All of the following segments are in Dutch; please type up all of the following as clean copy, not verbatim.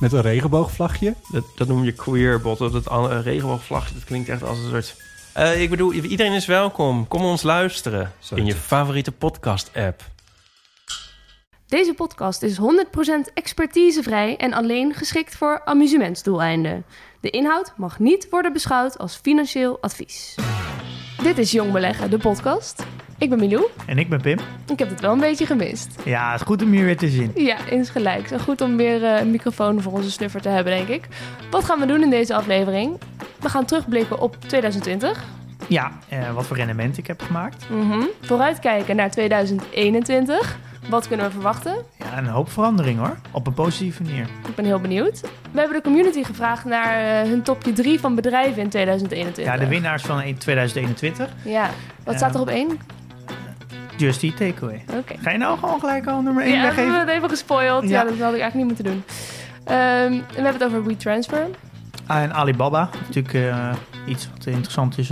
Met een regenboogvlagje. Dat noem je queerbot. Dat regenboogvlagje, dat klinkt echt als een soort... ik bedoel, iedereen is welkom. Kom ons luisteren in je favoriete podcast-app. Deze podcast is 100% expertisevrij en alleen geschikt voor amusementsdoeleinden. De inhoud mag niet worden beschouwd als financieel advies. Dit is Jong Beleggen, de podcast. Ik ben Milou. En ik ben Pim. Ik heb het wel een beetje gemist. Ja, het is goed om je weer te zien. Ja, insgelijks. En goed om weer een microfoon voor onze snuffer te hebben, denk ik. Wat gaan we doen in deze aflevering? We gaan terugblikken op 2020. Ja, wat voor rendement ik heb gemaakt. Mm-hmm. Vooruitkijken naar 2021. Wat kunnen we verwachten? Ja, een hoop verandering hoor. Op een positieve manier. Ik ben heel benieuwd. We hebben de community gevraagd naar hun topje 3 van bedrijven in 2021. Ja, de winnaars van 2021. Ja, wat staat er op 1? Just Eat Takeaway. Okay. Ga je nou gewoon gelijk al nummer 1 weggeven? Ja, we hebben het even gespoild. Ja. Ja, dat had ik eigenlijk niet moeten doen. En we hebben het over WeTransfer. En Alibaba. Natuurlijk iets wat interessant is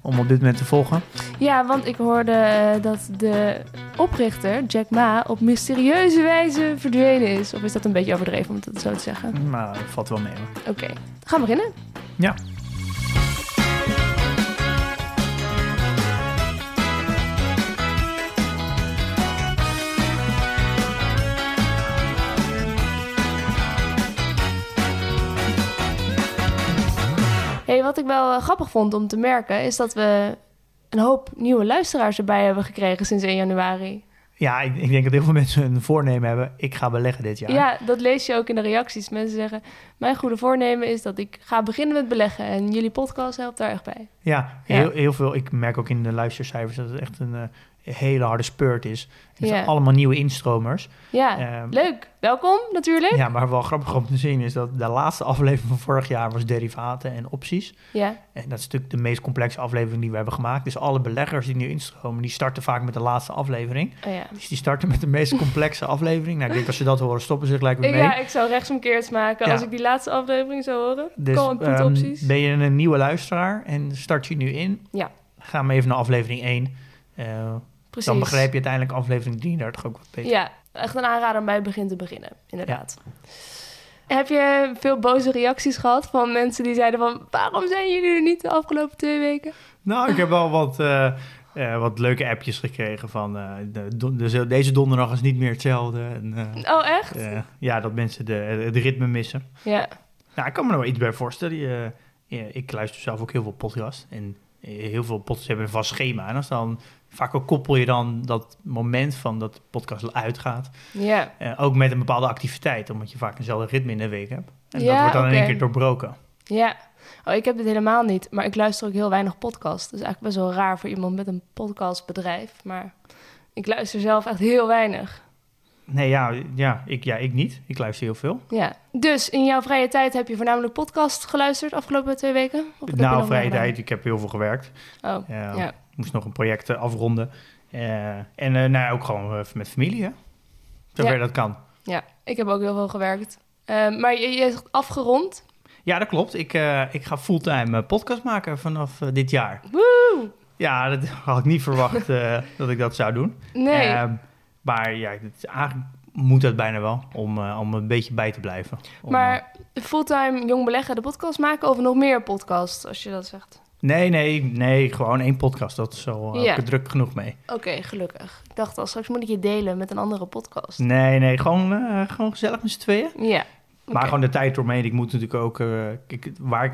om op dit moment te volgen. Ja, want ik hoorde dat de oprichter, Jack Ma, op mysterieuze wijze verdwenen is. Of is dat een beetje overdreven om dat zo te zeggen? Maar het valt wel mee hoor. Oké, we gaan beginnen. Ja. Hey, wat ik wel grappig vond om te merken... is dat we een hoop nieuwe luisteraars erbij hebben gekregen sinds 1 januari. Ja, ik denk dat heel veel mensen een voornemen hebben. Ik ga beleggen dit jaar. Ja, dat lees je ook in de reacties. Mensen zeggen, mijn goede voornemen is dat ik ga beginnen met beleggen. En jullie podcast helpt daar echt bij. Ja, heel veel. Ik merk ook in de luistercijfers dat het echt een hele harde spurt is. Het zijn allemaal nieuwe instromers. Ja, leuk. Welkom natuurlijk. Ja, maar wel grappig om te zien is dat de laatste aflevering van vorig jaar was derivaten en opties. Ja. En dat is natuurlijk de meest complexe aflevering die we hebben gemaakt. Dus alle beleggers die nu instromen, die starten vaak met de laatste aflevering. Oh, ja. Dus die starten met de meest complexe aflevering. Nou, ik denk als ze dat horen, stoppen ze gelijk weer mee. Ja, ik zou rechtsomkeerd maken als ik die laatste aflevering zou horen. Dus opties. Ben je een nieuwe luisteraar en start je nu in? Ja. Ga maar even naar aflevering 1. Precies. Dan begrijp je uiteindelijk aflevering 33 ook wat beter. Ja, echt een aanrader om bij het begin te beginnen, inderdaad. Ja. Heb je veel boze reacties gehad van mensen die zeiden van... waarom zijn jullie er niet de afgelopen 2 weken? Nou, ik heb wel wat leuke appjes gekregen van... deze donderdag is niet meer hetzelfde. Oh, echt? Ja, dat mensen het ritme missen. Ja. Nou, ik kan me er wel iets bij voorstellen. Ik luister zelf ook heel veel podcasts. En heel veel podcasts hebben een vast schema. En als dan... Vaak ook koppel je dan dat moment van dat de podcast uitgaat. Yeah. Ook met een bepaalde activiteit. Omdat je vaak eenzelfde ritme in de week hebt. En dat wordt dan in één keer doorbroken. Ja. Yeah. Oh, ik heb dit helemaal niet. Maar ik luister ook heel weinig podcasts. Dat is eigenlijk best wel raar voor iemand met een podcastbedrijf. Maar ik luister zelf echt heel weinig. Nee, ik niet. Ik luister heel veel. Ja. Dus in jouw vrije tijd heb je voornamelijk podcast geluisterd de afgelopen 2 weken? Of nou, vrije tijd. Ik heb heel veel gewerkt. Oh, ja. Moest nog een project afronden. Ook gewoon met familie, hè? Zover dat kan. Ja, ik heb ook heel veel gewerkt. Maar je is afgerond? Ja, dat klopt. Ik ga fulltime podcast maken vanaf dit jaar. Woe! Ja, dat had ik niet verwacht dat ik dat zou doen. Nee. Maar ja, eigenlijk moet dat bijna wel om een beetje bij te blijven. Maar fulltime Jong Beleggen de podcast maken of nog meer podcasts, als je dat zegt? Nee, gewoon 1 podcast. Dat is al druk genoeg mee. Oké, gelukkig. Ik dacht al, straks moet ik je delen met een andere podcast. Nee, gewoon gezellig met z'n tweeën. Ja. Okay. Maar gewoon de tijd doorheen. Ik moet natuurlijk ook...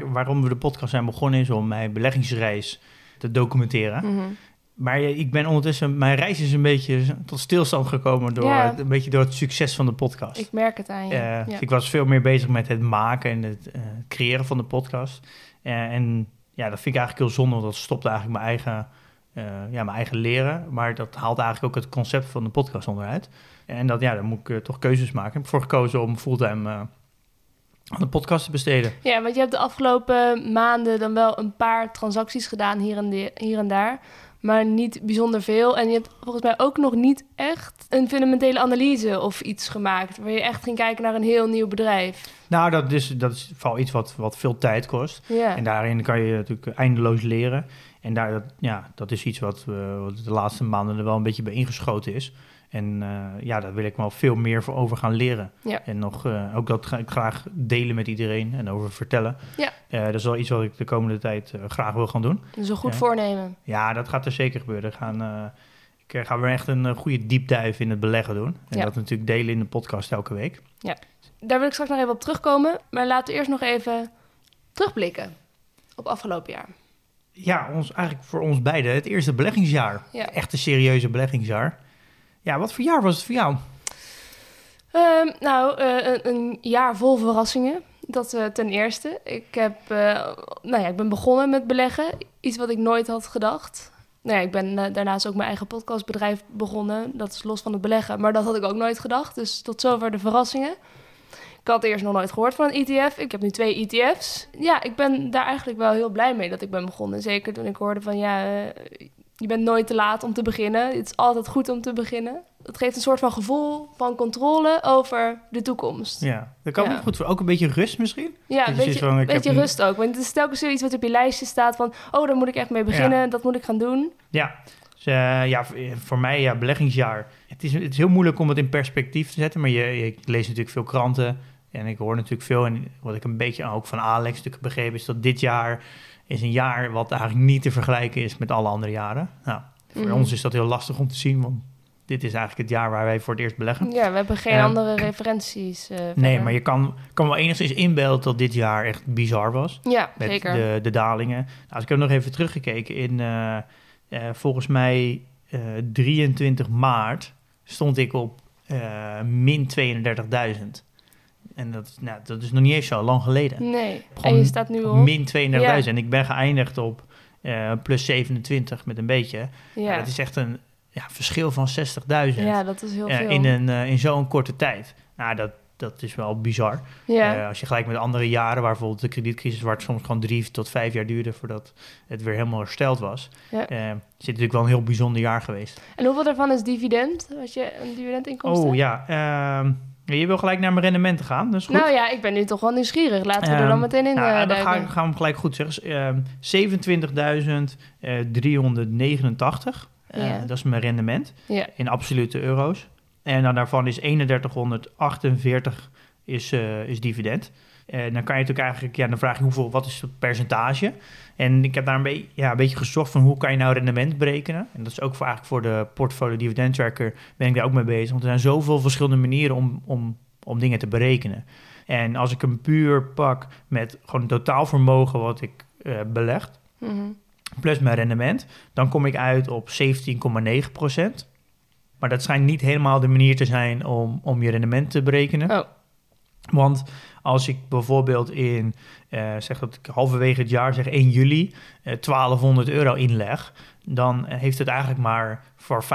waarom we de podcast zijn begonnen is om mijn beleggingsreis te documenteren. Mm-hmm. Maar ik ben ondertussen... Mijn reis is een beetje tot stilstand gekomen door, een beetje door het succes van de podcast. Ik merk het aan je. Ik was veel meer bezig met het maken en het creëren van de podcast. Ja, dat vind ik eigenlijk heel zonde, want dat stopt eigenlijk mijn eigen leren. Maar dat haalt eigenlijk ook het concept van de podcast onderuit. En dan moet ik toch keuzes maken. Ik heb ervoor gekozen om fulltime aan de podcast te besteden. Ja, want je hebt de afgelopen maanden dan wel een paar transacties gedaan hier en daar. Maar niet bijzonder veel. En je hebt volgens mij ook nog niet echt een fundamentele analyse of iets gemaakt. Waar je echt ging kijken naar een heel nieuw bedrijf. Nou, dat is vooral iets wat veel tijd kost. Yeah. En daarin kan je natuurlijk eindeloos leren. En dat is iets wat de laatste maanden er wel een beetje bij ingeschoten is. En daar wil ik wel veel meer voor over gaan leren. Ja. En ook dat ga ik graag delen met iedereen en over vertellen. Ja. Dat is wel iets wat ik de komende tijd graag wil gaan doen. Dus een goed voornemen. Ja, dat gaat er zeker gebeuren. Ik ga weer echt een goede deep dive in het beleggen doen. En dat natuurlijk delen in de podcast elke week. Ja. Daar wil ik straks nog even op terugkomen. Maar laten we eerst nog even terugblikken op afgelopen jaar. Ja, eigenlijk voor ons beiden het eerste beleggingsjaar. Ja. Echt een serieuze beleggingsjaar. Ja, wat voor jaar was het voor jou? Een jaar vol verrassingen. Dat ten eerste. Ik ben begonnen met beleggen. Iets wat ik nooit had gedacht. Ik ben daarnaast ook mijn eigen podcastbedrijf begonnen. Dat is los van het beleggen. Maar dat had ik ook nooit gedacht. Dus tot zover de verrassingen. Ik had eerst nog nooit gehoord van een ETF. Ik heb nu 2 ETF's. Ja, ik ben daar eigenlijk wel heel blij mee dat ik ben begonnen. Zeker toen ik hoorde van je bent nooit te laat om te beginnen. Het is altijd goed om te beginnen. Dat geeft een soort van gevoel van controle over de toekomst. Ja, dat kan ook goed voor. Ook een beetje rust misschien? Ja, een beetje rust ook. Want het is telkens zoiets wat op je lijstje staat van... oh, daar moet ik echt mee beginnen, dat moet ik gaan doen. Ja, dus, voor mij beleggingsjaar. Het is heel moeilijk om het in perspectief te zetten... maar ik lees natuurlijk veel kranten en ik hoor natuurlijk veel... en wat ik een beetje ook van Alex natuurlijk begreep is dat dit jaar... is een jaar wat eigenlijk niet te vergelijken is met alle andere jaren. Nou, voor ons is dat heel lastig om te zien, want dit is eigenlijk het jaar waar wij voor het eerst beleggen. Ja, we hebben geen andere referenties. Nee, maar je kan wel enigszins inbeelden dat dit jaar echt bizar was. Ja, met zeker. De dalingen. Nou, als ik heb nog even teruggekeken, in volgens mij 23 maart stond ik op min 32.000. En dat is nog niet eens zo lang geleden. Nee, gewoon en je staat nu op... min 32.000. Ja. En ik ben geëindigd op plus 27 met een beetje. Ja. Dat is echt een verschil van 60.000. Ja, dat is heel veel. In zo'n korte tijd. Nou, dat is wel bizar. Ja. Als je gelijk met andere jaren... waar bijvoorbeeld de kredietcrisis... waar het soms gewoon 3 tot 5 jaar duurde... voordat het weer helemaal hersteld was. Ja. Is dit natuurlijk wel een heel bijzonder jaar geweest. En hoeveel daarvan is dividend? Als je een dividendinkomsten? Oh ja... je wil gelijk naar mijn rendementen gaan, dus goed. Nou ja, ik ben nu toch wel nieuwsgierig. Laten we er dan meteen in duiken. Dan gaan we hem gelijk goed zeggen. 27.389, dat is mijn rendement in absolute euro's. En dan daarvan is 3148 is dividend. Dan kan je natuurlijk eigenlijk, dan vraag je wat is het percentage? En ik heb daar een beetje gezocht van hoe kan je nou rendement berekenen? En dat is ook voor de Portfolio Dividend Tracker ben ik daar ook mee bezig. Want er zijn zoveel verschillende manieren om dingen te berekenen. En als ik hem puur pak met gewoon totaalvermogen wat ik beleg, plus mijn rendement, dan kom ik uit op 17,9%. Maar dat schijnt niet helemaal de manier te zijn om je rendement te berekenen. Oh. Want als ik bijvoorbeeld in, zeg dat ik halverwege het jaar, 1 juli, €1200 inleg... dan heeft het eigenlijk maar voor 50%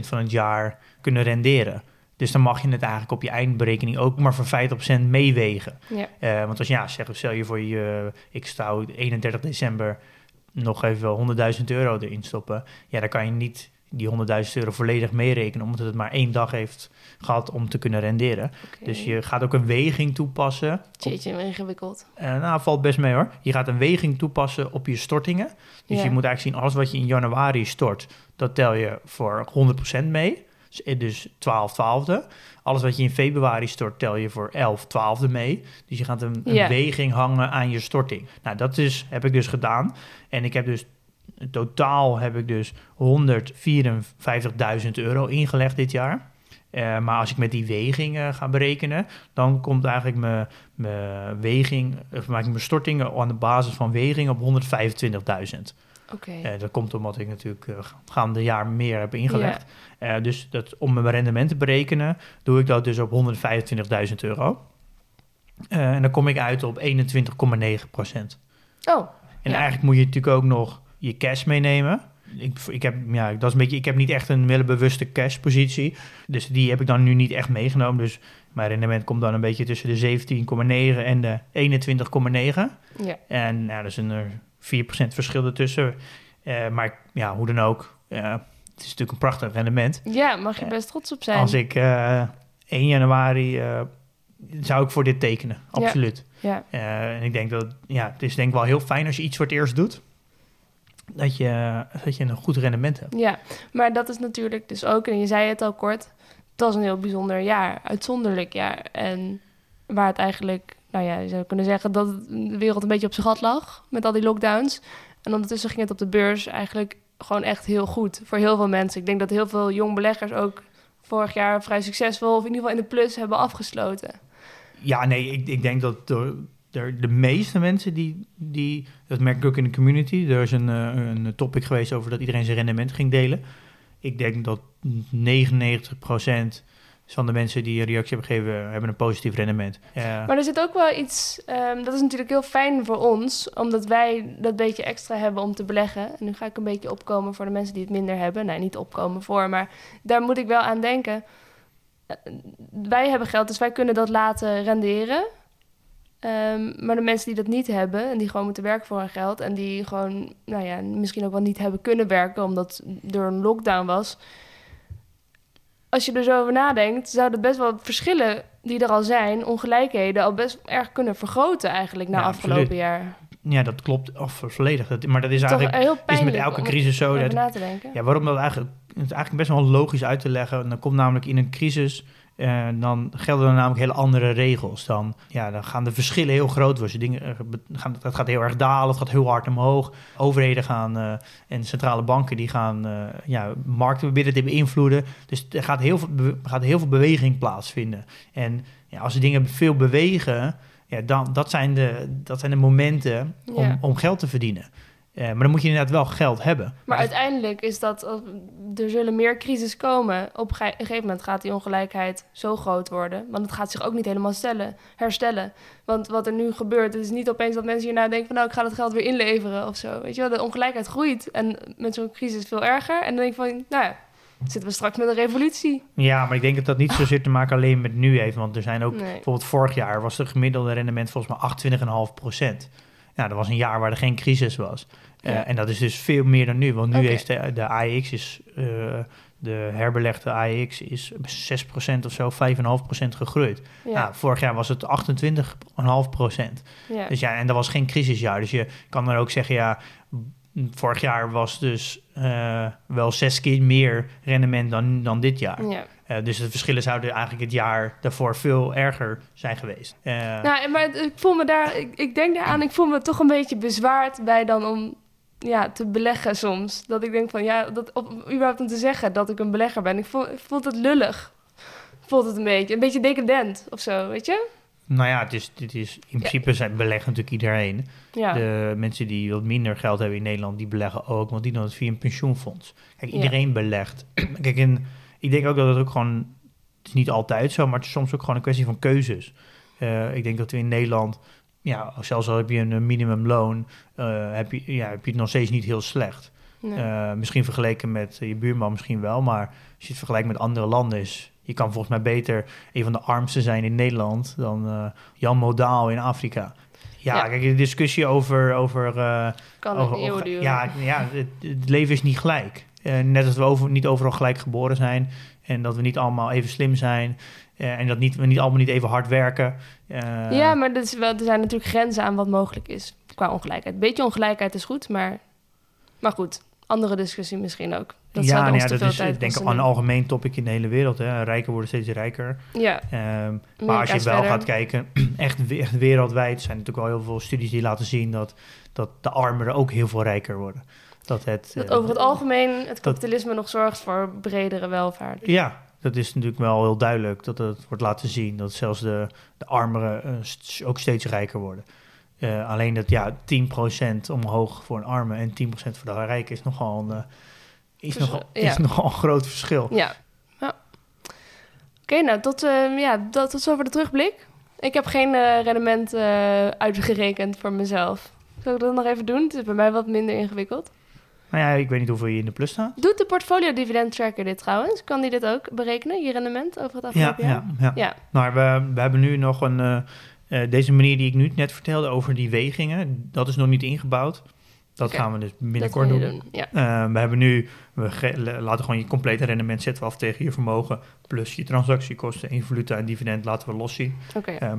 van het jaar kunnen renderen. Dus dan mag je het eigenlijk op je eindberekening ook maar voor 50% meewegen. Ja. Want als stel je voor je, ik zou 31 december nog even €100.000 erin stoppen... dan kan je niet... die €100.000 volledig meerekenen... omdat het maar 1 dag heeft gehad om te kunnen renderen. Okay. Dus je gaat ook een weging toepassen. Jeetje, ingewikkeld. Valt best mee hoor. Je gaat een weging toepassen op je stortingen. Dus je moet eigenlijk zien, alles wat je in januari stort... dat tel je voor 100% mee. Dus 12/12. Alles wat je in februari stort, tel je voor 11/12 mee. Dus je gaat een weging hangen aan je storting. Nou, heb ik dus gedaan. En ik heb dus... in totaal heb ik dus €154.000 ingelegd dit jaar. Maar als ik met die weging ga berekenen... dan komt eigenlijk mijn weging... of maak ik mijn stortingen aan de basis van weging op 125.000. Okay. Dat komt omdat ik natuurlijk gaande jaar meer heb ingelegd. Yeah. Dus om mijn rendement te berekenen... doe ik dat dus op €125.000. En dan kom ik uit op 21,9%. Oh. En eigenlijk moet je natuurlijk ook nog... je cash meenemen. Ik heb niet echt een hele bewuste cashpositie. Dus die heb ik dan nu niet echt meegenomen. Dus mijn rendement komt dan een beetje tussen de 17,9 en de 21,9. Ja. En nou, er is een 4% verschil ertussen. Maar ja, hoe dan ook. Het is natuurlijk een prachtig rendement. Ja, mag je best trots op zijn. Als ik 1 januari... zou ik voor dit tekenen, absoluut. Ja. En ik denk dat... Ja, het is denk ik wel heel fijn als je iets voor het eerst doet. Dat je een goed rendement hebt. Ja, maar dat is natuurlijk dus ook... En je zei het al kort... Het was een heel bijzonder jaar, uitzonderlijk jaar. En waar het eigenlijk... Nou ja, je zou kunnen zeggen dat de wereld een beetje op zijn gat lag. Met al die lockdowns. En ondertussen ging het op de beurs eigenlijk gewoon echt heel goed. Voor heel veel mensen. Ik denk dat heel veel jong beleggers ook... vorig jaar vrij succesvol, of in ieder geval in de plus, hebben afgesloten. Ja, nee, ik denk dat de meeste mensen die... Dat merk ik ook in de community. Er is een topic geweest over dat iedereen zijn rendement ging delen. Ik denk dat 99% van de mensen die een reactie hebben gegeven... hebben een positief rendement. Maar er zit ook wel iets... dat is natuurlijk heel fijn voor ons... omdat wij dat beetje extra hebben om te beleggen. En nu ga ik een beetje opkomen voor de mensen die het minder hebben. Nee, niet opkomen voor, maar daar moet ik wel aan denken. Wij hebben geld, dus wij kunnen dat laten renderen. Maar de mensen die dat niet hebben... en die gewoon moeten werken voor hun geld... en die gewoon, nou ja, misschien ook wel niet hebben kunnen werken... omdat er een lockdown was... Als je er zo over nadenkt, zouden best wel verschillen die er al zijn, ongelijkheden, al best erg kunnen vergroten eigenlijk na afgelopen jaar. Ja, dat klopt volledig. Maar dat is toch eigenlijk heel pijnlijk, is met elke crisis zo. Om na te denken. Ja, waarom dat eigenlijk? Het is eigenlijk best wel logisch uit te leggen. En dan komt namelijk in een crisis, dan gelden er namelijk hele andere regels. Dan gaan de verschillen heel groot worden. Dat gaat heel erg dalen, het gaat heel hard omhoog. Overheden gaan en centrale banken die gaan markten te beïnvloeden. Dus er gaat heel veel beweging plaatsvinden. En ja, als de dingen veel bewegen, ja, dat zijn de momenten om geld te verdienen. Maar dan moet je inderdaad wel geld hebben. Maar uiteindelijk is dat... Er zullen meer crisis komen. Op een gegeven moment gaat die ongelijkheid zo groot worden. Want het gaat zich ook niet helemaal herstellen. Want wat er nu gebeurt... Het is niet opeens dat mensen hierna denken van... nou, ik ga dat geld weer inleveren of zo. Weet je wel, de ongelijkheid groeit. En met zo'n crisis veel erger. En dan denk ik van... nou ja, zitten we straks met een revolutie. Ja, maar ik denk dat dat niet zozeer te maken alleen met nu even. Want er zijn ook... Nee. Bijvoorbeeld vorig jaar was het gemiddelde rendement... volgens mij 28,5%. Nou, dat was een jaar waar er geen crisis was. Ja. En dat is dus veel meer dan nu. Want nu heeft de AEX, de herbelegde AEX, is 6% of zo, 5,5% gegroeid. Ja. Nou, vorig jaar was het 28,5%. Ja. Dus ja, en dat was geen crisisjaar. Dus je kan dan ook zeggen, ja, vorig jaar was dus wel 6 keer meer rendement dan dit jaar. Ja. Dus de verschillen zouden eigenlijk het jaar daarvoor veel erger zijn geweest. Maar ik voel me daar... Ik denk daaraan, ik voel me toch een beetje bezwaard bij dan om te beleggen soms. Dat ik denk van, überhaupt om te zeggen dat ik een belegger ben. Ik voel het lullig. Voelt het een beetje decadent of zo, weet je? Nou ja, het is in principe zijn beleggen natuurlijk iedereen. Ja. De mensen die wat minder geld hebben in Nederland, die beleggen ook. Want die doen het via een pensioenfonds. Kijk, iedereen belegt. Kijk, ik denk ook dat het ook gewoon... Het is niet altijd zo, maar het is soms ook gewoon een kwestie van keuzes. Ik denk dat we in Nederland... Ja, zelfs al heb je een minimumloon... heb je het nog steeds niet heel slecht. Nee. Misschien vergeleken met je buurman misschien wel... maar als je het vergelijkt met andere landen is... Je kan volgens mij beter een van de armsten zijn in Nederland... dan Jan Modaal in Afrika. Ja. Kijk, de discussie over kan over, het eeuw duren. Het leven is niet gelijk... net als we niet overal gelijk geboren zijn... en dat we niet allemaal even slim zijn... en dat we niet allemaal niet even hard werken. Maar er zijn natuurlijk grenzen aan wat mogelijk is... qua ongelijkheid. Een beetje ongelijkheid is goed, maar goed... andere discussie misschien ook. Dat is een algemeen topic in de hele wereld. Hè. Rijken worden steeds rijker. Ja. Maar als je wel gaat kijken, echt wereldwijd... zijn natuurlijk al heel veel studies die laten zien... dat de armeren ook heel veel rijker worden... Dat over het algemeen het kapitalisme nog zorgt voor bredere welvaart. Ja, dat is natuurlijk wel heel duidelijk dat het wordt laten zien... dat zelfs de armeren ook steeds rijker worden. Alleen dat 10% omhoog voor een arme en 10% voor de rijken... is nogal een groot verschil. Ja. Nou. Oké, nou tot zover de terugblik. Ik heb geen rendement uitgerekend voor mezelf. Zal ik dat nog even doen? Het is bij mij wat minder ingewikkeld. Maar ja, ik weet niet hoeveel je in de plus staat. Doet de Portfolio Dividend Tracker dit trouwens? Kan die dit ook berekenen, je rendement over het afgelopen jaar? Ja. Maar we hebben nu nog een... deze manier die ik nu net vertelde over die wegingen, dat is nog niet ingebouwd. Dat gaan we dus binnenkort doen. Ja. We hebben nu, laten gewoon je complete rendement zetten we af tegen je vermogen, plus je transactiekosten, involuta en dividend laten we los zien. Okay.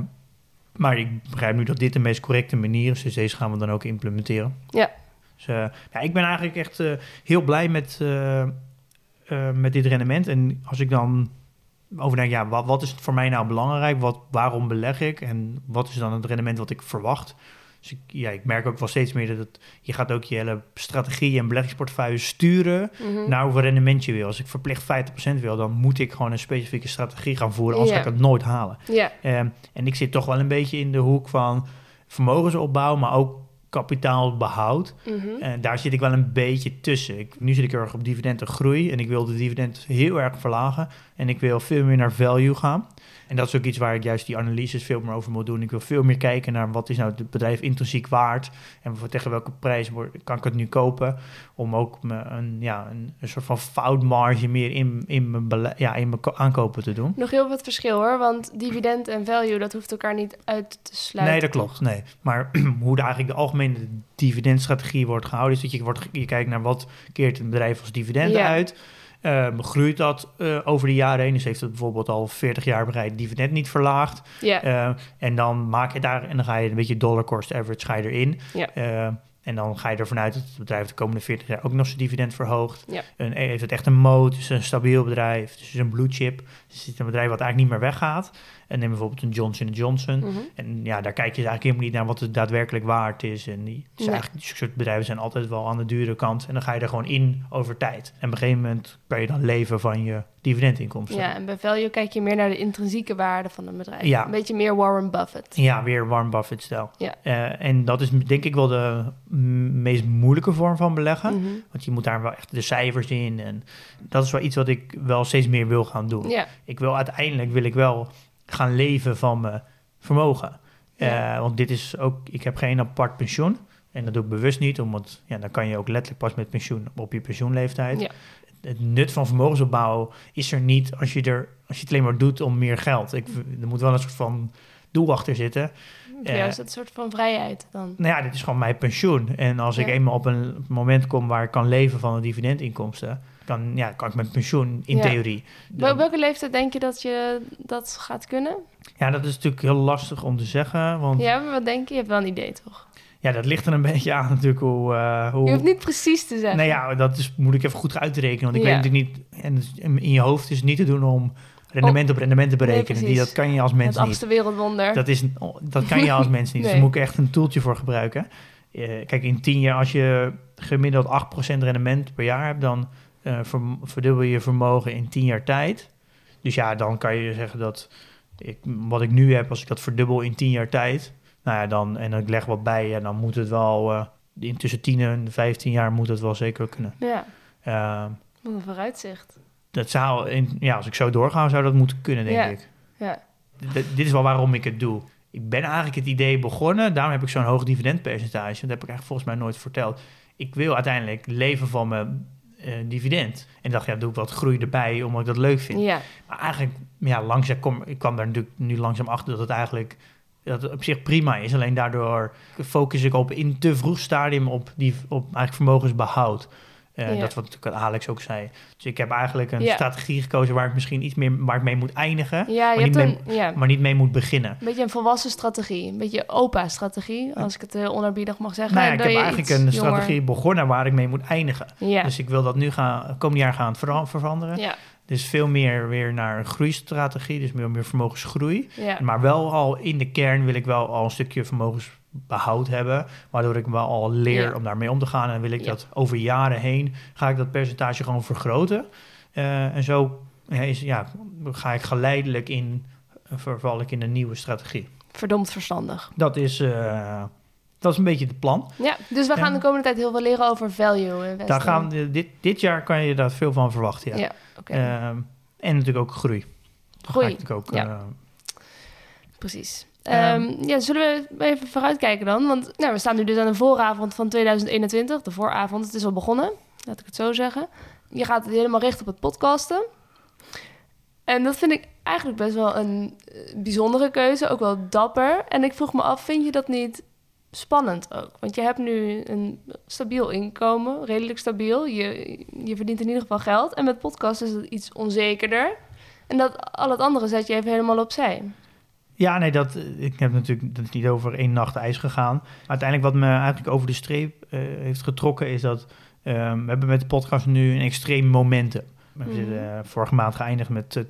Maar ik begrijp nu dat dit de meest correcte manier is, dus deze gaan we dan ook implementeren. Ja. Dus, ik ben eigenlijk echt heel blij met dit rendement. En als ik dan overdenk, wat is voor mij nou belangrijk? Waarom beleg ik? En wat is dan het rendement wat ik verwacht? Dus ik merk ook wel steeds meer dat je gaat ook je hele strategie en beleggingsportefeuille sturen naar hoeveel rendement je wil. Als ik verplicht 50% wil, dan moet ik gewoon een specifieke strategie gaan voeren, anders ga ik het nooit halen. Yeah. En ik zit toch wel een beetje in de hoek van vermogensopbouw, maar ook kapitaalbehoud. Daar zit ik wel een beetje tussen. Nu zit ik heel erg op dividendengroei en ik wil de dividend heel erg verlagen en ik wil veel meer naar value gaan. En dat is ook iets waar ik juist die analyses veel meer over moet doen. Ik wil veel meer kijken naar wat is nou het bedrijf intrinsiek waard en tegen welke prijs kan ik het nu kopen om ook een soort van foutmarge meer in mijn aankopen te doen. Nog heel wat verschil hoor, want dividend en value, dat hoeft elkaar niet uit te sluiten. Nee, dat klopt. Nee. Maar hoe eigenlijk de algemene dividendstrategie wordt gehouden is dat je kijkt naar wat keert een bedrijf als dividend uit. Groeit dat over de jaren heen? Dus heeft het bijvoorbeeld al 40 jaar bereid dividend niet verlaagd. Yeah. En dan maak je daar en dan ga je een beetje dollar cost average ga je erin. Yeah. En dan ga je ervan uit dat het bedrijf de komende 40 jaar ook nog zijn dividend verhoogt. Yeah. Heeft het echt een moat? Is het een stabiel bedrijf? Is het een blue chip? Is het een bedrijf wat eigenlijk niet meer weggaat? En neem bijvoorbeeld een Johnson & Johnson. En daar kijk je eigenlijk helemaal niet naar wat het daadwerkelijk waard is. En eigenlijk, die soort bedrijven zijn altijd wel aan de dure kant. En dan ga je er gewoon in over tijd. En op een gegeven moment kan je dan leven van je dividendinkomsten. Ja, en bij value kijk je meer naar de intrinsieke waarde van een bedrijf. Ja. Een beetje meer Warren Buffett. Ja, weer Warren Buffett-stijl. Ja. En dat is denk ik wel de meest moeilijke vorm van beleggen. Want je moet daar wel echt de cijfers in. En dat is wel iets wat ik wel steeds meer wil gaan doen. Ja. Uiteindelijk wil ik wel gaan leven van mijn vermogen. Ja. Want dit is ook, ik heb geen apart pensioen. En dat doe ik bewust niet, omdat dan kan je ook letterlijk pas met pensioen op je pensioenleeftijd. Ja. Het nut van vermogensopbouw is er niet als je het alleen maar doet om meer geld. Er moet wel een soort van doel achter zitten. Ja, is dat een soort van vrijheid dan? Nou ja, dit is gewoon mijn pensioen. En als ik eenmaal op een moment kom waar ik kan leven van de dividendinkomsten, dan kan ik met pensioen in theorie. Dan, op welke leeftijd denk je dat dat gaat kunnen? Ja, dat is natuurlijk heel lastig om te zeggen. Want ja, maar wat denk je? Je hebt wel een idee, toch? Ja, dat ligt er een beetje aan natuurlijk hoe... Je hoeft niet precies te zeggen. Nou ja, dat moet ik even goed uitrekenen. Want ik weet natuurlijk niet... En in je hoofd is het niet te doen om rendement op rendement te berekenen. Nee, dat kan je als mens niet. Het achtste wereldwonder. Dat kan je als mens niet. Nee. Dus daar moet ik echt een tooltje voor gebruiken. Kijk, in 10 jaar, als je gemiddeld 8% rendement per jaar hebt, dan verdubbel je vermogen in 10 jaar tijd. Dus ja, dan kan je zeggen dat wat ik nu heb, als ik dat verdubbel in 10 jaar tijd, dan ik leg wat bij, dan moet het wel tussen 10 en 15 jaar moet het wel zeker kunnen. Ja, wat een vooruitzicht. Dat zou, als ik zo doorga, zou dat moeten kunnen, denk ik. Ja. Dit is wel waarom ik het doe. Ik ben eigenlijk het idee begonnen, daarom heb ik zo'n hoog dividendpercentage. Dat heb ik eigenlijk volgens mij nooit verteld. Ik wil uiteindelijk leven van mijn dividend. En dacht, doe ik wat groei erbij, omdat ik dat leuk vind. Ja. Maar eigenlijk, ik kwam daar natuurlijk nu langzaam achter dat het eigenlijk dat op zich prima is. Alleen daardoor focus ik op in te vroeg stadium op eigenlijk vermogensbehoud. Dat wat Alex ook zei. Dus ik heb eigenlijk een strategie gekozen waar ik misschien iets meer mee moet eindigen, maar niet mee moet beginnen. Een beetje een volwassen strategie, een beetje opa-strategie, als ik het heel onerbiedig mag zeggen. Nou ik heb eigenlijk een strategie begonnen waar ik mee moet eindigen. Ja. Dus ik wil dat nu komend jaar gaan veranderen. Ja. Dus veel meer weer naar een groeistrategie, dus meer vermogensgroei. Ja. Maar wel al in de kern wil ik wel al een stukje vermogensbehoud hebben, waardoor ik wel al leer om daarmee om te gaan. En wil ik dat over jaren heen, ga ik dat percentage gewoon vergroten. En zo ga ik geleidelijk verval ik in een nieuwe strategie. Verdomd verstandig. Dat is een beetje het plan. Ja, dus we gaan de komende tijd heel veel leren over value investing. Daar dit jaar kan je daar veel van verwachten, ja. En natuurlijk ook groei. Groei, ga ik natuurlijk ook, precies. Ja, zullen we even vooruitkijken dan? Want nou, we staan nu dus aan de vooravond van 2021. De vooravond, het is al begonnen. Laat ik het zo zeggen. Je gaat het helemaal richten op het podcasten. En dat vind ik eigenlijk best wel een bijzondere keuze. Ook wel dapper. En ik vroeg me af, vind je dat niet spannend ook? Want je hebt nu een stabiel inkomen. Redelijk stabiel. Je verdient in ieder geval geld. En met podcasten is het iets onzekerder. En dat al het andere zet je even helemaal opzij. Ja, nee, ik heb natuurlijk dat is niet over één nacht ijs gegaan. Uiteindelijk wat me eigenlijk over de streep heeft getrokken is dat we hebben met de podcast nu een extreem momentum. We zitten vorige maand geëindigd met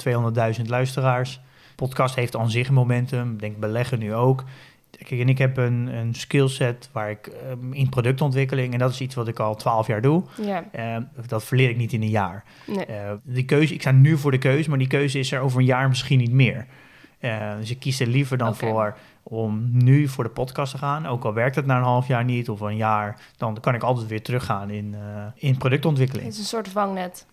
200.000 luisteraars. Podcast heeft aan zich momentum. Ik denk beleggen nu ook. Kijk, en ik heb een skillset waar ik in productontwikkeling... en dat is iets wat ik al 12 jaar doe. Yeah. Dat verleer ik niet in een jaar. Nee. Die keuze, ik sta nu voor de keuze... maar die keuze is er over een jaar misschien niet meer. Dus ik kies er liever dan voor om nu voor de podcast te gaan. Ook al werkt het na een half jaar niet of een jaar... dan kan ik altijd weer teruggaan in productontwikkeling. Het is een soort vangnet.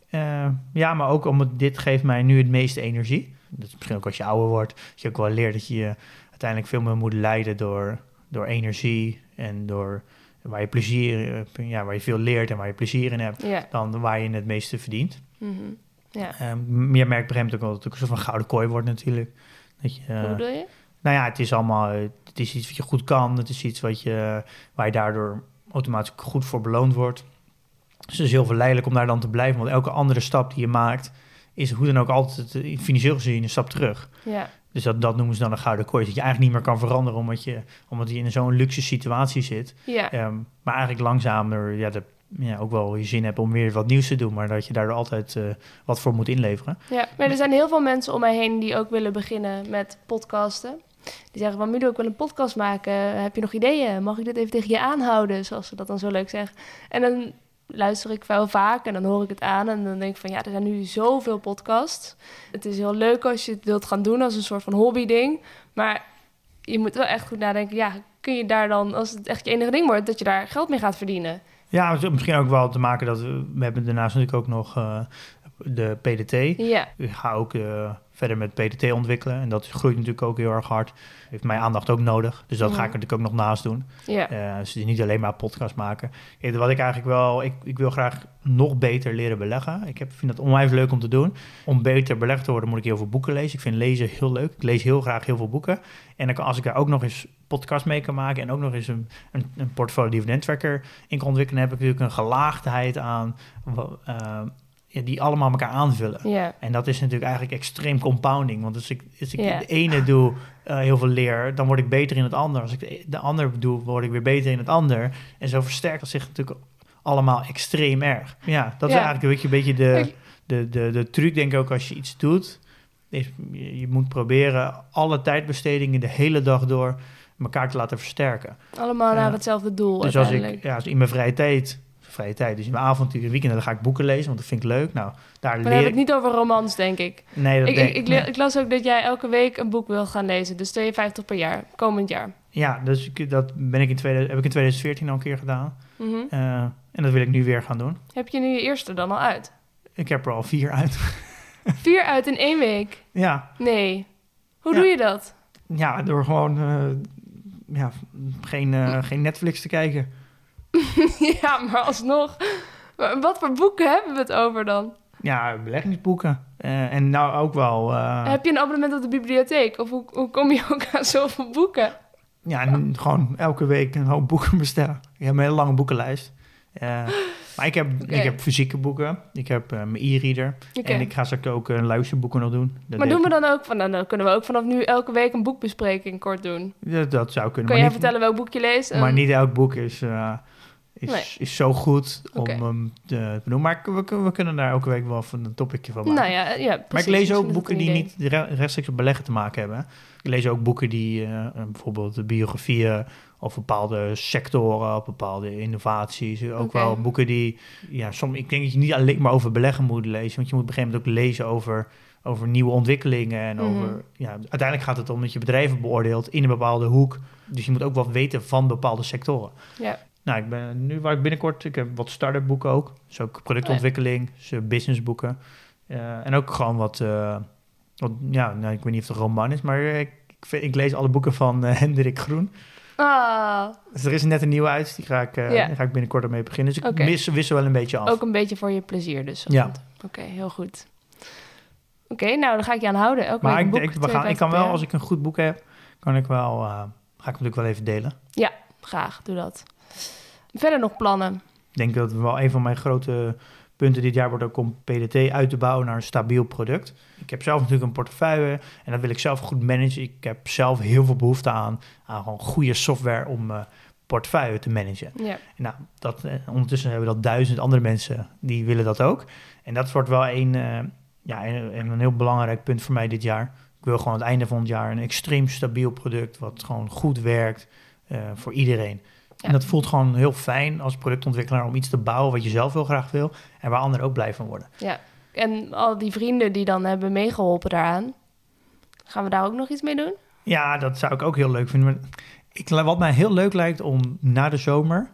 Ja, maar ook dit geeft mij nu het meeste energie. Dat is misschien ook als je ouder wordt. Dat je ook wel leert dat je uiteindelijk veel meer moet leiden door energie... en door waar je plezier, waar je veel leert en waar je plezier in hebt... Yeah. dan waar je het meeste verdient. Mm-hmm. Yeah. Je merkt op een gegeven moment ook wel dat het een soort van gouden kooi wordt natuurlijk... Hoe bedoel je? Nou ja, het is iets wat je goed kan. Het is iets waar je daardoor automatisch goed voor beloond wordt. Dus het is heel verleidelijk om daar dan te blijven. Want elke andere stap die je maakt... is hoe dan ook altijd financieel gezien een stap terug. Ja. Dus dat noemen ze dan een gouden kooi. Dat je eigenlijk niet meer kan veranderen... omdat je in zo'n luxe situatie zit. Ja. Maar eigenlijk langzamer... ook wel je zin hebt om weer wat nieuws te doen... maar dat je daardoor altijd wat voor moet inleveren. Ja, maar er zijn heel veel mensen om mij heen... die ook willen beginnen met podcasten. Die zeggen van, Milou, ik wil een podcast maken. Heb je nog ideeën? Mag ik dit even tegen je aanhouden? Zoals ze dat dan zo leuk zeggen. En dan luister ik wel vaak en dan hoor ik het aan... en dan denk ik van, ja, er zijn nu zoveel podcasts. Het is heel leuk als je het wilt gaan doen... als een soort van hobby-ding. Maar je moet wel echt goed nadenken... ja, kun je daar dan, als het echt je enige ding wordt... dat je daar geld mee gaat verdienen... Ja, misschien ook wel te maken dat we hebben daarnaast natuurlijk ook nog de PDT. Ja. Ik ga ook verder met PDT ontwikkelen. En dat groeit natuurlijk ook heel erg hard. Heeft mijn aandacht ook nodig. Dus dat ga ik natuurlijk ook nog naast doen. Ja. Dus niet alleen maar podcast maken. Wat ik eigenlijk wel... Ik wil graag nog beter leren beleggen. Ik vind dat onwijs leuk om te doen. Om beter belegd te worden moet ik heel veel boeken lezen. Ik vind lezen heel leuk. Ik lees heel graag heel veel boeken. En als ik daar ook nog eens podcast mee kan maken... en ook nog eens een portfolio dividend tracker in kan ontwikkelen... heb ik natuurlijk een gelaagdheid aan... die allemaal elkaar aanvullen. Yeah. En dat is natuurlijk eigenlijk extreem compounding. Want als ik de ene doe heel veel leer... dan word ik beter in het ander. Als ik de ander doe, word ik weer beter in het ander. En zo versterkt dat zich natuurlijk allemaal extreem erg. Ja, dat is eigenlijk een beetje de truc, denk ik ook, als je iets doet. Je moet proberen alle tijdbestedingen de hele dag door... elkaar te laten versterken. Allemaal naar hetzelfde doel. Dus als in mijn vrije tijd. Dus in mijn avonturen, weekenden, dan ga ik boeken lezen, want dat vind ik leuk. Nou, daar heb ik niet over romans, denk ik. Nee, ik las ook dat jij elke week een boek wil gaan lezen. Dus 52 per jaar, komend jaar. Ja, dus heb ik in 2014 al een keer gedaan. Mm-hmm. En dat wil ik nu weer gaan doen. Heb je nu je eerste dan al uit? Ik heb er al 4 uit. 4 uit in 1 week? Ja. Nee. Hoe doe je dat? Ja, door gewoon geen Netflix te kijken. Ja, maar alsnog. Wat voor boeken hebben we het over dan? Ja, beleggingsboeken. En nou ook wel... Heb je een abonnement op de bibliotheek? Of hoe kom je ook aan zoveel boeken? Ja, gewoon elke week een hoop boeken bestellen. Ik heb een hele lange boekenlijst. Maar ik heb fysieke boeken. Ik heb mijn e-reader. Okay. En ik ga straks ook luisterboeken nog doen. Dan kunnen we ook vanaf nu elke week een boekbespreking kort doen. Dat zou kunnen. Kun jij vertellen welk boek je leest? Maar niet elk boek is zo goed om hem te doen. Maar we kunnen daar elke week wel een topicje van maken. Nou ja, precies, maar ik lees ook boeken die niet rechtstreeks op beleggen te maken hebben. Ik lees ook boeken die bijvoorbeeld de biografieën... of bepaalde sectoren, of bepaalde innovaties. Ook wel boeken die... Ja, ik denk dat je niet alleen maar over beleggen moet lezen... want je moet op een gegeven moment ook lezen over nieuwe ontwikkelingen... en over... Ja, uiteindelijk gaat het om dat je bedrijven beoordeelt in een bepaalde hoek. Dus je moet ook wat weten van bepaalde sectoren. Ja. Nou, ik heb wat start-up boeken ook. Dus ook productontwikkeling, dus businessboeken. En ook gewoon wat... ik weet niet of het een roman is, maar... Ik lees alle boeken van Hendrik Groen. Oh. Dus er is net een nieuwe uit. Die ga ik, ga ik binnenkort ermee beginnen. Dus ik wissel wel een beetje af. Ook een beetje voor je plezier dus. Ja. Oké, heel goed. Oké, nou dan ga ik je aan houden. Elke maar week ik, boek, ik kan wel, als ik een goed boek heb, kan ik wel, ga ik natuurlijk wel even delen. Ja, graag. Doe dat. Verder nog plannen? Ik denk dat wel een van mijn grote punten dit jaar wordt ook om PDT uit te bouwen naar een stabiel product. Ik heb zelf natuurlijk een portefeuille en dat wil ik zelf goed managen. Ik heb zelf heel veel behoefte aan gewoon goede software om portefeuille te managen. Ja. En nou, dat, ondertussen hebben dat 1000 andere mensen die willen dat ook. En dat wordt wel een heel belangrijk punt voor mij dit jaar. Ik wil gewoon aan het einde van het jaar een extreem stabiel product wat gewoon goed werkt voor iedereen. Ja. En dat voelt gewoon heel fijn als productontwikkelaar om iets te bouwen wat je zelf heel graag wil en waar anderen ook blij van worden. Ja, en al die vrienden die dan hebben meegeholpen daaraan, gaan we daar ook nog iets mee doen? Ja, dat zou ik ook heel leuk vinden. Maar wat mij heel leuk lijkt om na de zomer,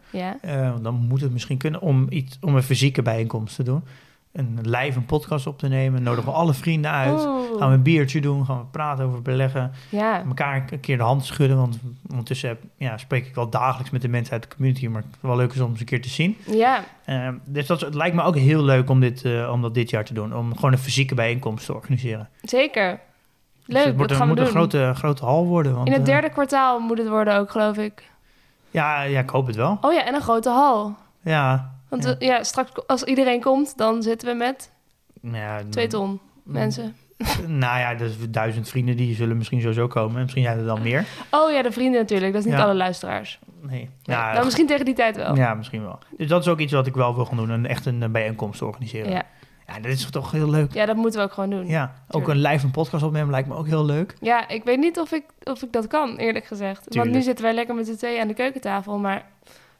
dan moet het misschien kunnen, om een fysieke bijeenkomst te doen. Een podcast op te nemen. Nodigen we alle vrienden uit. Oeh. Gaan we een biertje doen. Gaan we praten over beleggen. Ja. Elkaar een keer de hand schudden. Want ondertussen spreek ik wel dagelijks met de mensen uit de community. Maar het is wel leuk is om ze een keer te zien. Ja. Dus het lijkt me ook heel leuk om dat dit jaar te doen. Om gewoon een fysieke bijeenkomst te organiseren. Zeker. Leuk, dus dat gaan we doen. Het moet een grote hal worden. Want in het derde kwartaal moet het worden ook, geloof ik. Ja, ik hoop het wel. Oh ja, en een grote hal. Ja. Want straks als iedereen komt, dan zitten we met 2 ton mensen. Nou ja, dus 1000 vrienden die zullen misschien sowieso komen. En misschien jij er dan meer. Oh ja, de vrienden natuurlijk. Dat is niet alle luisteraars. Nee. Ja, nou, misschien tegen die tijd wel. Ja, misschien wel. Dus dat is ook iets wat ik wel wil gaan doen. Echt een bijeenkomst organiseren. Ja. Ja, dat is toch heel leuk. Ja, dat moeten we ook gewoon doen. Ja, tuurlijk. Ook een live podcast opnemen lijkt me ook heel leuk. Ja, ik weet niet of ik dat kan, eerlijk gezegd. Tuurlijk. Want nu zitten wij lekker met z'n tweeën aan de keukentafel, maar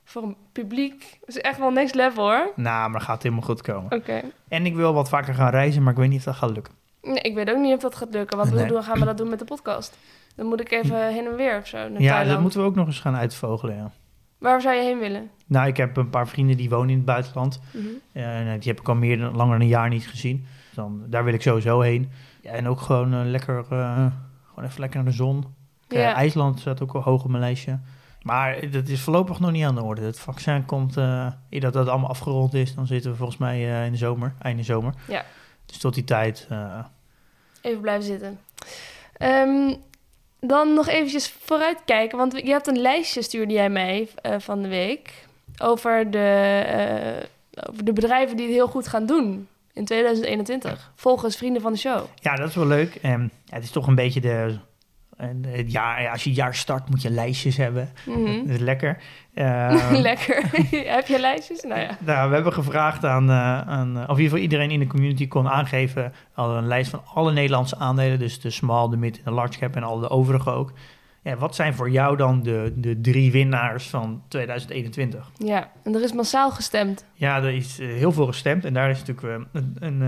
voor een publiek is echt wel next level, hoor. Nou, maar gaat helemaal goed komen. Oké. En ik wil wat vaker gaan reizen, maar ik weet niet of dat gaat lukken. Nee, ik weet ook niet of dat gaat lukken. Want hoe gaan we dat doen met de podcast? Dan moet ik even heen en weer of zo. Ja, Thailand. Dat moeten we ook nog eens gaan uitvogelen, ja. Waar zou je heen willen? Nou, ik heb een paar vrienden die wonen in het buitenland. Mm-hmm. Die heb ik al langer dan een jaar niet gezien. Dan, daar wil ik sowieso heen. Ja, en ook gewoon gewoon even lekker naar de zon. IJsland staat ook al hoog op mijn lijstje. Maar dat is voorlopig nog niet aan de orde. Het vaccin komt, eerder dat allemaal afgerond is, dan zitten we volgens mij in de zomer, einde zomer. Ja. Dus tot die tijd even blijven zitten. Dan nog eventjes vooruitkijken, want je hebt een lijstje, stuurde jij mij van de week, over de bedrijven die het heel goed gaan doen in 2021, volgens Vrienden van de Show. Ja, dat is wel leuk. Het is toch een beetje de... En het jaar, als je het jaar start, moet je lijstjes hebben. Mm-hmm. Dat is lekker. Lekker. Heb je lijstjes? Nou ja. Nou, we hebben gevraagd aan of in ieder geval iedereen in de community kon aangeven. Al een lijst van alle Nederlandse aandelen. Dus de small, de mid, de large cap en al de overige ook. Ja, wat zijn voor jou dan de 3 winnaars van 2021? Ja, en er is massaal gestemd. Ja, er is heel veel gestemd. En daar is natuurlijk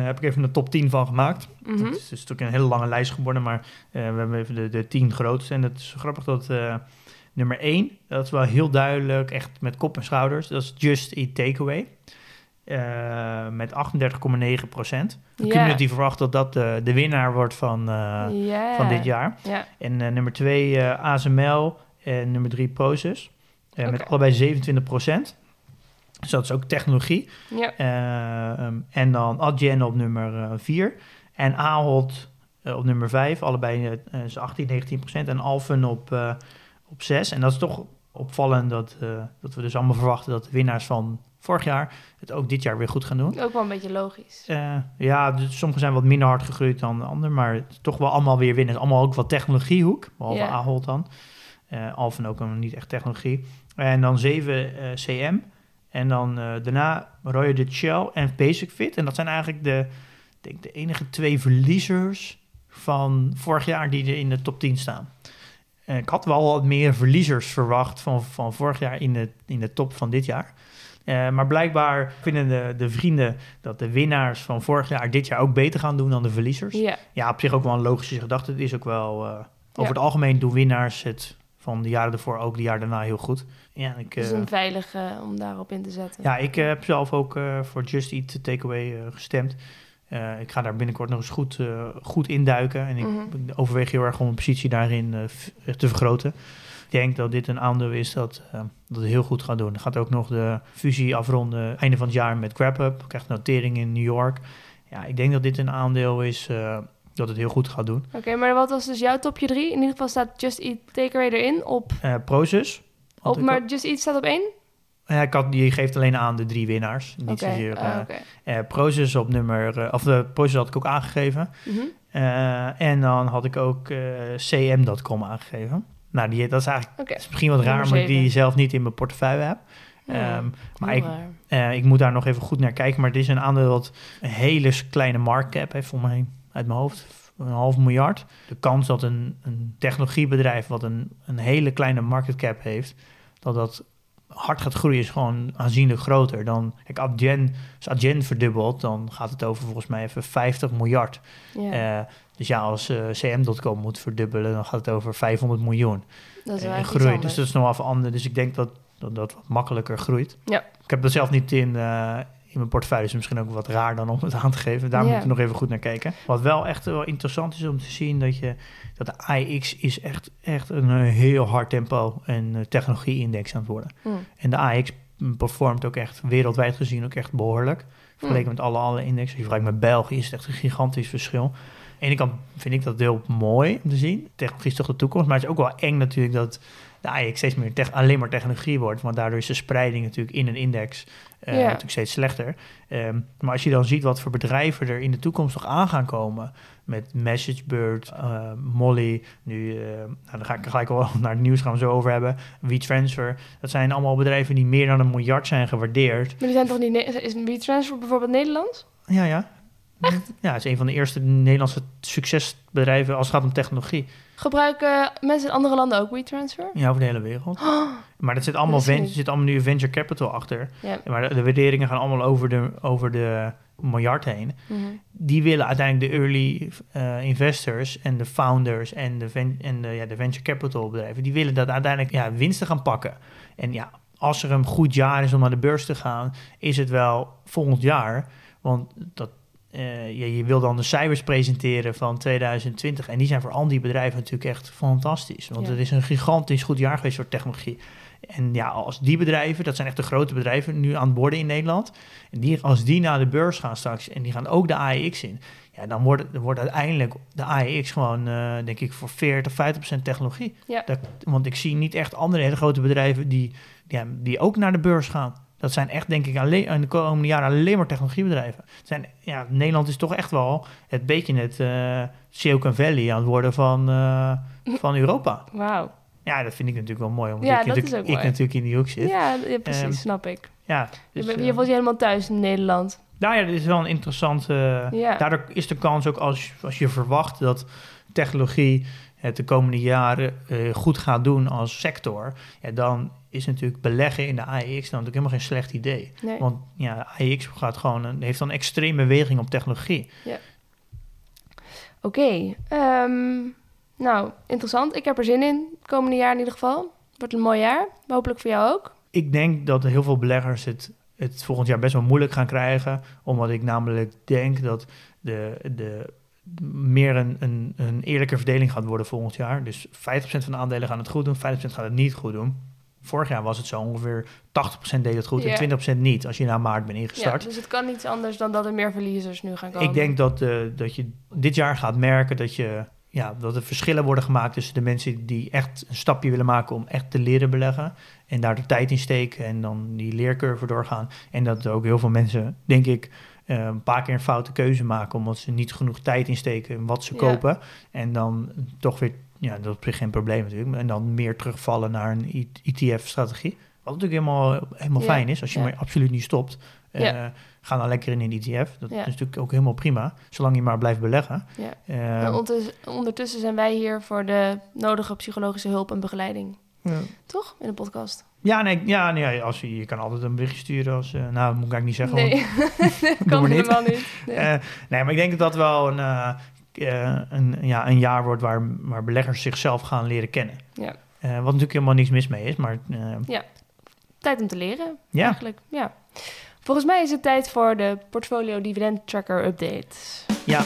heb ik even een top 10 van gemaakt. Mm-hmm. Dat is natuurlijk een hele lange lijst geworden, maar we hebben even de 10 grootste. En het is grappig dat nummer 1, dat is wel heel duidelijk, echt met kop en schouders. Dat is Just Eat Takeaway. Met 38,9%. De community verwacht dat dat de winnaar wordt van dit jaar. Yeah. En nummer 2 ASML en nummer 3 Prosus. Met allebei 27%. Dus dat is ook technologie. Yeah. En dan Adyen op nummer 4. En Ahold op nummer 5. Allebei 18-19%. En Alfen op 6. En dat is toch opvallend dat we dus allemaal verwachten dat de winnaars van vorig jaar het ook dit jaar weer goed gaan doen. Ook wel een beetje logisch. Dus sommigen zijn wat minder hard gegroeid dan de anderen, maar het is toch wel allemaal weer winnen. Allemaal ook wat technologiehoek, behalve Ahold dan. Alfen ook niet echt technologie. En dan 7 CM. En dan daarna Royal Dutch Shell en Basic Fit. En dat zijn eigenlijk de enige 2 verliezers van vorig jaar die er in de top 10 staan. Ik had wel wat meer verliezers verwacht van vorig jaar in de top van dit jaar. Maar blijkbaar vinden de vrienden dat de winnaars van vorig jaar dit jaar ook beter gaan doen dan de verliezers. Yeah. Ja, op zich ook wel een logische gedachte. Het is ook wel, over het algemeen doen winnaars het van de jaren ervoor ook de jaar daarna heel goed. Ja, het is een veilige om daarop in te zetten. Ja, ik heb zelf ook voor Just Eat Takeaway gestemd. Ik ga daar binnenkort nog eens goed induiken. En ik overweeg heel erg om mijn positie daarin te vergroten. Ik denk dat dit een aandeel is dat het heel goed gaat doen. Dan gaat ook nog de fusie afronden einde van het jaar met GrabHub. Krijgt notering in New York. Ja, ik denk dat dit een aandeel is dat het heel goed gaat doen. Oké, maar wat was dus jouw topje 3? In ieder geval staat Just Eat Takeaway erin op... Prosus. Maar Just Eat staat op 1? Ja, die geeft alleen aan de 3 winnaars. Niet zozeer. Proces op nummer... Proces had ik ook aangegeven. Mm-hmm. En dan had ik ook CM.com aangegeven. Nou, dat is eigenlijk dat is misschien wat raar... omdat ik die zelf niet in mijn portefeuille heb. Maar ik moet daar nog even goed naar kijken. Maar het is een aandeel dat een hele kleine marktcap heeft... uit mijn hoofd, $1,5 miljard. De kans dat een technologiebedrijf... wat een hele kleine marketcap heeft... dat hard gaat groeien is gewoon aanzienlijk groter. Dan, als Adyen verdubbelt, dan gaat het over volgens mij even 50 miljard. Ja. Dus ja, als CM.com moet verdubbelen, dan gaat het over 500 miljoen. Dat is en groeit, dus dat is nog wel anders. Dus ik denk dat wat makkelijker groeit. Ja. Ik heb dat zelf niet in mijn portefeuille, is misschien ook wat raar dan om het aan te geven. Daar moeten we nog even goed naar kijken. Wat wel echt wel interessant is om te zien... dat de AEX is echt een heel hard tempo... en technologie-index aan het worden. Mm. En de AEX performt ook echt wereldwijd gezien ook echt behoorlijk. Vergeleken met alle indexen. Als je vergelijkt met België is het echt een gigantisch verschil. Aan de ene kant vind ik dat heel mooi om te zien. Technologie is toch de toekomst. Maar het is ook wel eng natuurlijk dat... de AEX steeds meer alleen maar technologie wordt... want daardoor is de spreiding natuurlijk in een index... natuurlijk steeds slechter. Maar als je dan ziet wat voor bedrijven er in de toekomst nog aan gaan komen... met MessageBird, Molly... nu, dan ga ik gelijk al naar het nieuws, gaan we zo over hebben... WeTransfer, dat zijn allemaal bedrijven... die meer dan $1 miljard zijn gewaardeerd. Maar die zijn toch niet... Is WeTransfer bijvoorbeeld Nederlands? Ja. Echt? Ja, het is een van de eerste Nederlandse succesbedrijven als het gaat om technologie. Gebruiken mensen in andere landen ook WeTransfer? Ja, over de hele wereld. Oh, maar dat zit allemaal nu venture capital achter. Ja. Maar de waarderingen gaan allemaal over de miljard heen. Mm-hmm. Die willen uiteindelijk de early investors en de founders en de venture capital bedrijven... die willen dat uiteindelijk winsten gaan pakken. En ja, als er een goed jaar is om naar de beurs te gaan... is het wel volgend jaar, want dat... je wil dan de cijfers presenteren van 2020. En die zijn voor al die bedrijven natuurlijk echt fantastisch. Want het is een gigantisch goed jaar geweest voor technologie. En ja, als die bedrijven, dat zijn echt de grote bedrijven... nu aan het worden in Nederland. En als die naar de beurs gaan straks en die gaan ook de AEX in... ja, dan wordt uiteindelijk de AEX gewoon, denk ik, voor 40-50% technologie. Ja. Want ik zie niet echt andere hele grote bedrijven die ook naar de beurs gaan. Dat zijn echt, denk ik, in de komende jaren alleen maar technologiebedrijven. Nederland is toch echt wel het beetje het Silicon Valley aan het worden van Europa. Wauw. Ja, dat vind ik natuurlijk wel mooi. Omdat ik natuurlijk in die hoek zit. Ja precies, snap ik. Ja, dus, je voelt je helemaal thuis in Nederland. Nou ja, dat is wel een interessante... Daardoor is de kans ook als je verwacht dat technologie... het de komende jaren goed gaat doen als sector... Ja, dan is natuurlijk beleggen in de AEX dan natuurlijk helemaal geen slecht idee. Nee. Want ja, AEX gaat gewoon heeft dan extreme beweging op technologie. Ja. Oké. Nou, interessant. Ik heb er zin in. Komende jaar in ieder geval. Wordt een mooi jaar. Hopelijk voor jou ook. Ik denk dat heel veel beleggers het volgend jaar best wel moeilijk gaan krijgen. Omdat ik namelijk denk dat de meer een eerlijke verdeling gaat worden volgend jaar. Dus 50% van de aandelen gaan het goed doen, 50% gaat het niet goed doen. Vorig jaar was het zo ongeveer 80% deed het goed en 20% niet, als je na maart bent ingestart. Ja, dus het kan niets anders dan dat er meer verliezers nu gaan komen. Ik denk dat je dit jaar gaat merken dat er verschillen worden gemaakt tussen de mensen die echt een stapje willen maken om echt te leren beleggen en daar de tijd in steken en dan die leercurve doorgaan. En dat er ook heel veel mensen, denk ik, een paar keer een foute keuze maken... omdat ze niet genoeg tijd insteken in wat ze kopen. En dan toch weer... ja, dat is op zich geen probleem natuurlijk... en dan meer terugvallen naar een ETF-strategie. Wat natuurlijk helemaal fijn is... als je maar absoluut niet stopt. Ga dan lekker in een ETF. Dat is natuurlijk ook helemaal prima... zolang je maar blijft beleggen. Ja. Ondertussen zijn wij hier... voor de nodige psychologische hulp en begeleiding. Ja. Toch? In de podcast. Ja, als je kan altijd een berichtje sturen als... nou, dat moet ik eigenlijk niet zeggen. Nee, dat kan helemaal niet. Nee. Nee, maar ik denk dat dat wel een jaar wordt... waar beleggers zichzelf gaan leren kennen. Ja. Wat natuurlijk helemaal niks mis mee is, maar... Tijd om te leren, eigenlijk. Ja. Volgens mij is het tijd voor de Portfolio Dividend Tracker update. Ja,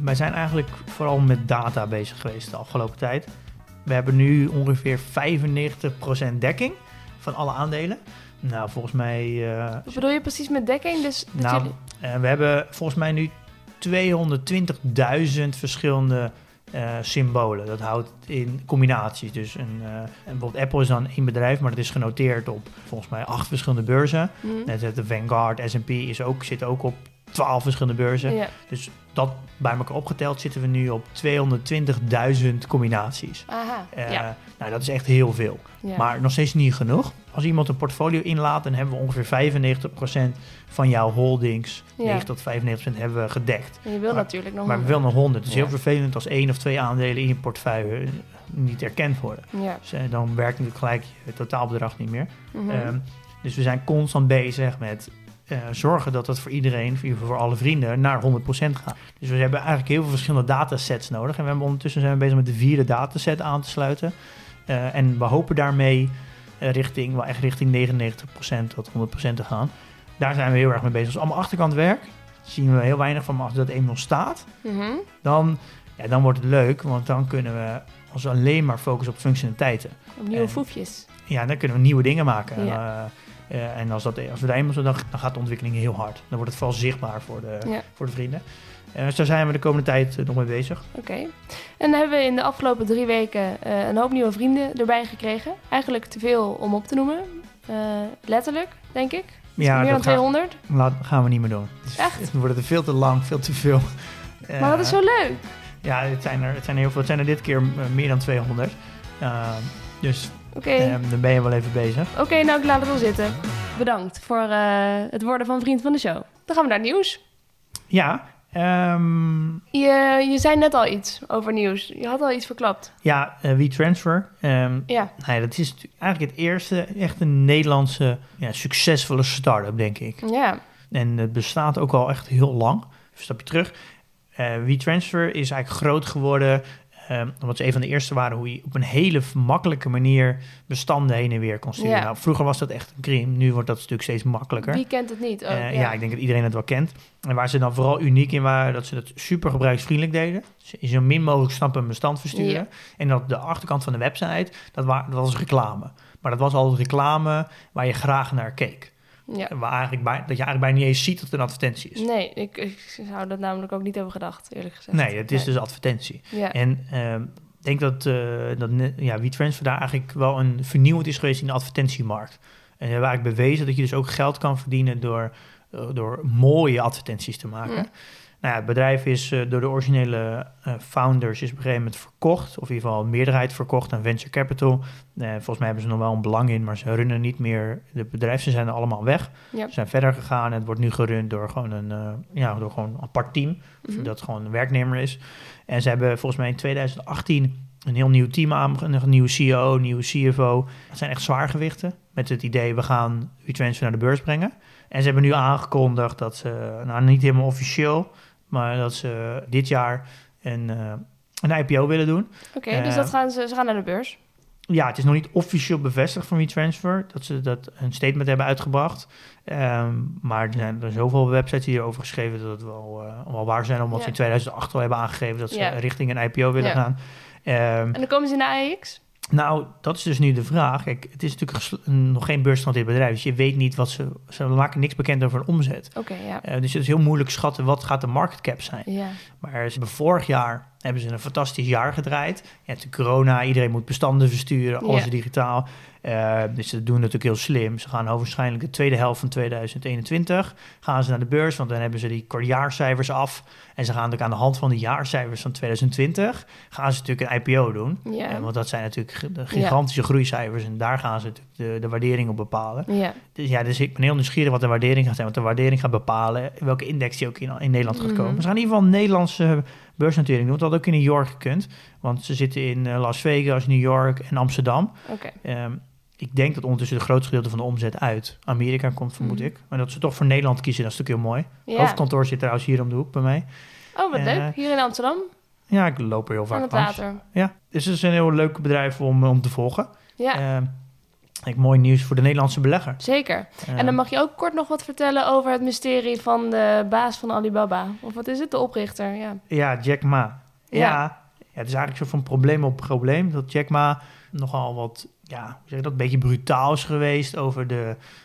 wij zijn eigenlijk vooral met data bezig geweest de afgelopen tijd. We hebben nu ongeveer 95% dekking van alle aandelen. Nou, volgens mij... Wat bedoel je precies met dekking? We hebben volgens mij nu 220.000 verschillende symbolen. Dat houdt in combinaties. Dus bijvoorbeeld Apple is dan één bedrijf, maar het is genoteerd op volgens mij 8 verschillende beurzen. Net de Vanguard, S&P zit ook op 12 verschillende beurzen. Ja. Dus dat bij elkaar opgeteld zitten we nu op 220.000 combinaties. Aha, ja. Nou, dat is echt heel veel. Ja. Maar nog steeds niet genoeg. Als iemand een portfolio inlaat, dan hebben we ongeveer 95% van jouw holdings, 90 tot 95% hebben we gedekt. En je wil natuurlijk nog 100. Maar we willen nog 100. Het is heel vervelend als 1 of 2 aandelen in je portefeuille niet erkend worden. Ja. Dus, dan werkt natuurlijk gelijk het totaalbedrag niet meer. Mm-hmm. Dus we zijn constant bezig met zorgen dat dat voor iedereen, voor alle vrienden, naar 100% gaat. Dus we hebben eigenlijk heel veel verschillende datasets nodig. En we hebben ondertussen zijn we bezig met de 4e dataset aan te sluiten. En we hopen daarmee richting 99% tot 100% te gaan. Daar zijn we heel erg mee bezig. Dus allemaal achterkantwerk. Zien we heel weinig van, maar als dat eenmaal staat, mm-hmm. dan wordt het leuk. Want dan kunnen we ons alleen maar focussen op functionaliteiten. Op nieuwe foefjes. Ja, dan kunnen we nieuwe dingen maken. Ja. En als we daar eenmaal zijn, dan gaat de ontwikkeling heel hard. Dan wordt het vooral zichtbaar voor de vrienden. Dus daar zijn we de komende tijd nog mee bezig. Oké. En dan hebben we in de afgelopen 3 weken een hoop nieuwe vrienden erbij gekregen. Eigenlijk te veel om op te noemen. Letterlijk, denk ik. Ja, meer dan 200. Gaan we niet meer doen. Dus echt? Dan wordt het veel te lang, veel te veel. Maar dat is zo leuk. Ja, het zijn heel veel. Het zijn er dit keer meer dan 200. Dus... Okay. Dan ben je wel even bezig. Oké, nou ik laat het wel zitten. Bedankt voor het worden van vriend van de show. Dan gaan we naar het nieuws. Ja. Je zei net al iets over nieuws. Je had al iets verklapt. Ja, WeTransfer. Ja. Nee, dat is eigenlijk het eerste echte Nederlandse succesvolle start-up, denk ik. Ja. En het bestaat ook al echt heel lang. Even een stapje terug. WeTransfer is eigenlijk groot geworden... omdat ze een van de eerste waren hoe je op een hele makkelijke manier bestanden heen en weer kon sturen. Ja. Nou, vroeger was dat echt een crime, nu wordt dat natuurlijk steeds makkelijker. Wie kent het niet? Ja, ik denk dat iedereen het wel kent. En waar ze dan vooral uniek in waren, dat ze dat super gebruiksvriendelijk deden. Zo min mogelijk stappen een bestand versturen. Ja. En dat de achterkant van de website, dat was reclame. Maar dat was al reclame waar je graag naar keek. Ja. Dat je eigenlijk bijna niet eens ziet dat het een advertentie is. Nee, ik zou dat namelijk ook niet over gedacht, eerlijk gezegd. Nee, het is dus advertentie. Ja. En ik denk dat WeTransfer daar eigenlijk wel een vernieuwend is geweest in de advertentiemarkt. En ze hebben eigenlijk bewezen dat je dus ook geld kan verdienen door mooie advertenties te maken. Mm. Nou ja, het bedrijf is door de originele founders is op een gegeven moment verkocht. Of in ieder geval een meerderheid verkocht aan venture capital. Volgens mij hebben ze nog wel een belang in, maar ze runnen niet meer. De bedrijven zijn er allemaal weg. Yep. Ze zijn verder gegaan en het wordt nu gerund door gewoon een apart team. Mm-hmm. Dat gewoon een werknemer is. En ze hebben volgens mij in 2018 een heel nieuw team aan. Een nieuwe CEO, een nieuwe CFO. Dat zijn echt zwaargewichten. Met het idee, we gaan WeTransfer naar de beurs brengen. En ze hebben nu aangekondigd dat ze, nou niet helemaal officieel... maar dat ze dit jaar een IPO willen doen. Oké, dus dat gaan ze gaan naar de beurs? Ja, het is nog niet officieel bevestigd van WeTransfer... dat ze dat een statement hebben uitgebracht. Maar er zijn zoveel websites die hierover geschreven... dat het wel waar zijn... omdat ze in 2008 al hebben aangegeven... dat ze richting een IPO willen gaan. En dan komen ze naar AEX? Nou, dat is dus nu de vraag. Kijk, het is natuurlijk nog geen beursstand dit bedrijf. Dus je weet niet wat ze... Ze maken niks bekend over een omzet. Dus het is heel moeilijk schatten wat gaat de market cap zijn. Ja. Maar vorig jaar hebben ze een fantastisch jaar gedraaid. Ja, de corona, iedereen moet bestanden versturen. Alles digitaal. Dus ze doen natuurlijk heel slim. Ze gaan waarschijnlijk de tweede helft van 2021... gaan ze naar de beurs, want dan hebben ze die jaarcijfers af. En ze gaan natuurlijk aan de hand van de jaarcijfers van 2020... gaan ze natuurlijk een IPO doen. Ja. Want dat zijn natuurlijk de gigantische groeicijfers... en daar gaan ze natuurlijk de waardering op bepalen. Ja. Dus ik ben heel nieuwsgierig wat de waardering gaat zijn... want de waardering gaat bepalen welke index die ook in Nederland gaat komen. Mm-hmm. Ze gaan in ieder geval een Nederlandse beursnotering doen... want dat ook in New York kunt. Want ze zitten in Las Vegas, New York en Amsterdam... Okay. Ik denk dat ondertussen het grootste gedeelte van de omzet uit Amerika komt, vermoed ik. Maar dat ze toch voor Nederland kiezen, dat is natuurlijk heel mooi. Ja. Het hoofdkantoor zit trouwens hier om de hoek bij mij. Oh, wat leuk. Hier in Amsterdam? Ja, ik loop er heel vaak langs. Ja, dus het is een heel leuk bedrijf om te volgen. Ja. Echt mooi nieuws voor de Nederlandse belegger. Zeker. En dan mag je ook kort nog wat vertellen over het mysterie van de baas van Alibaba. Of wat is het? De oprichter. Ja, Jack Ma. Ja, het is eigenlijk een soort van probleem op probleem. Dat Jack Ma nogal wat, een beetje brutaal is geweest over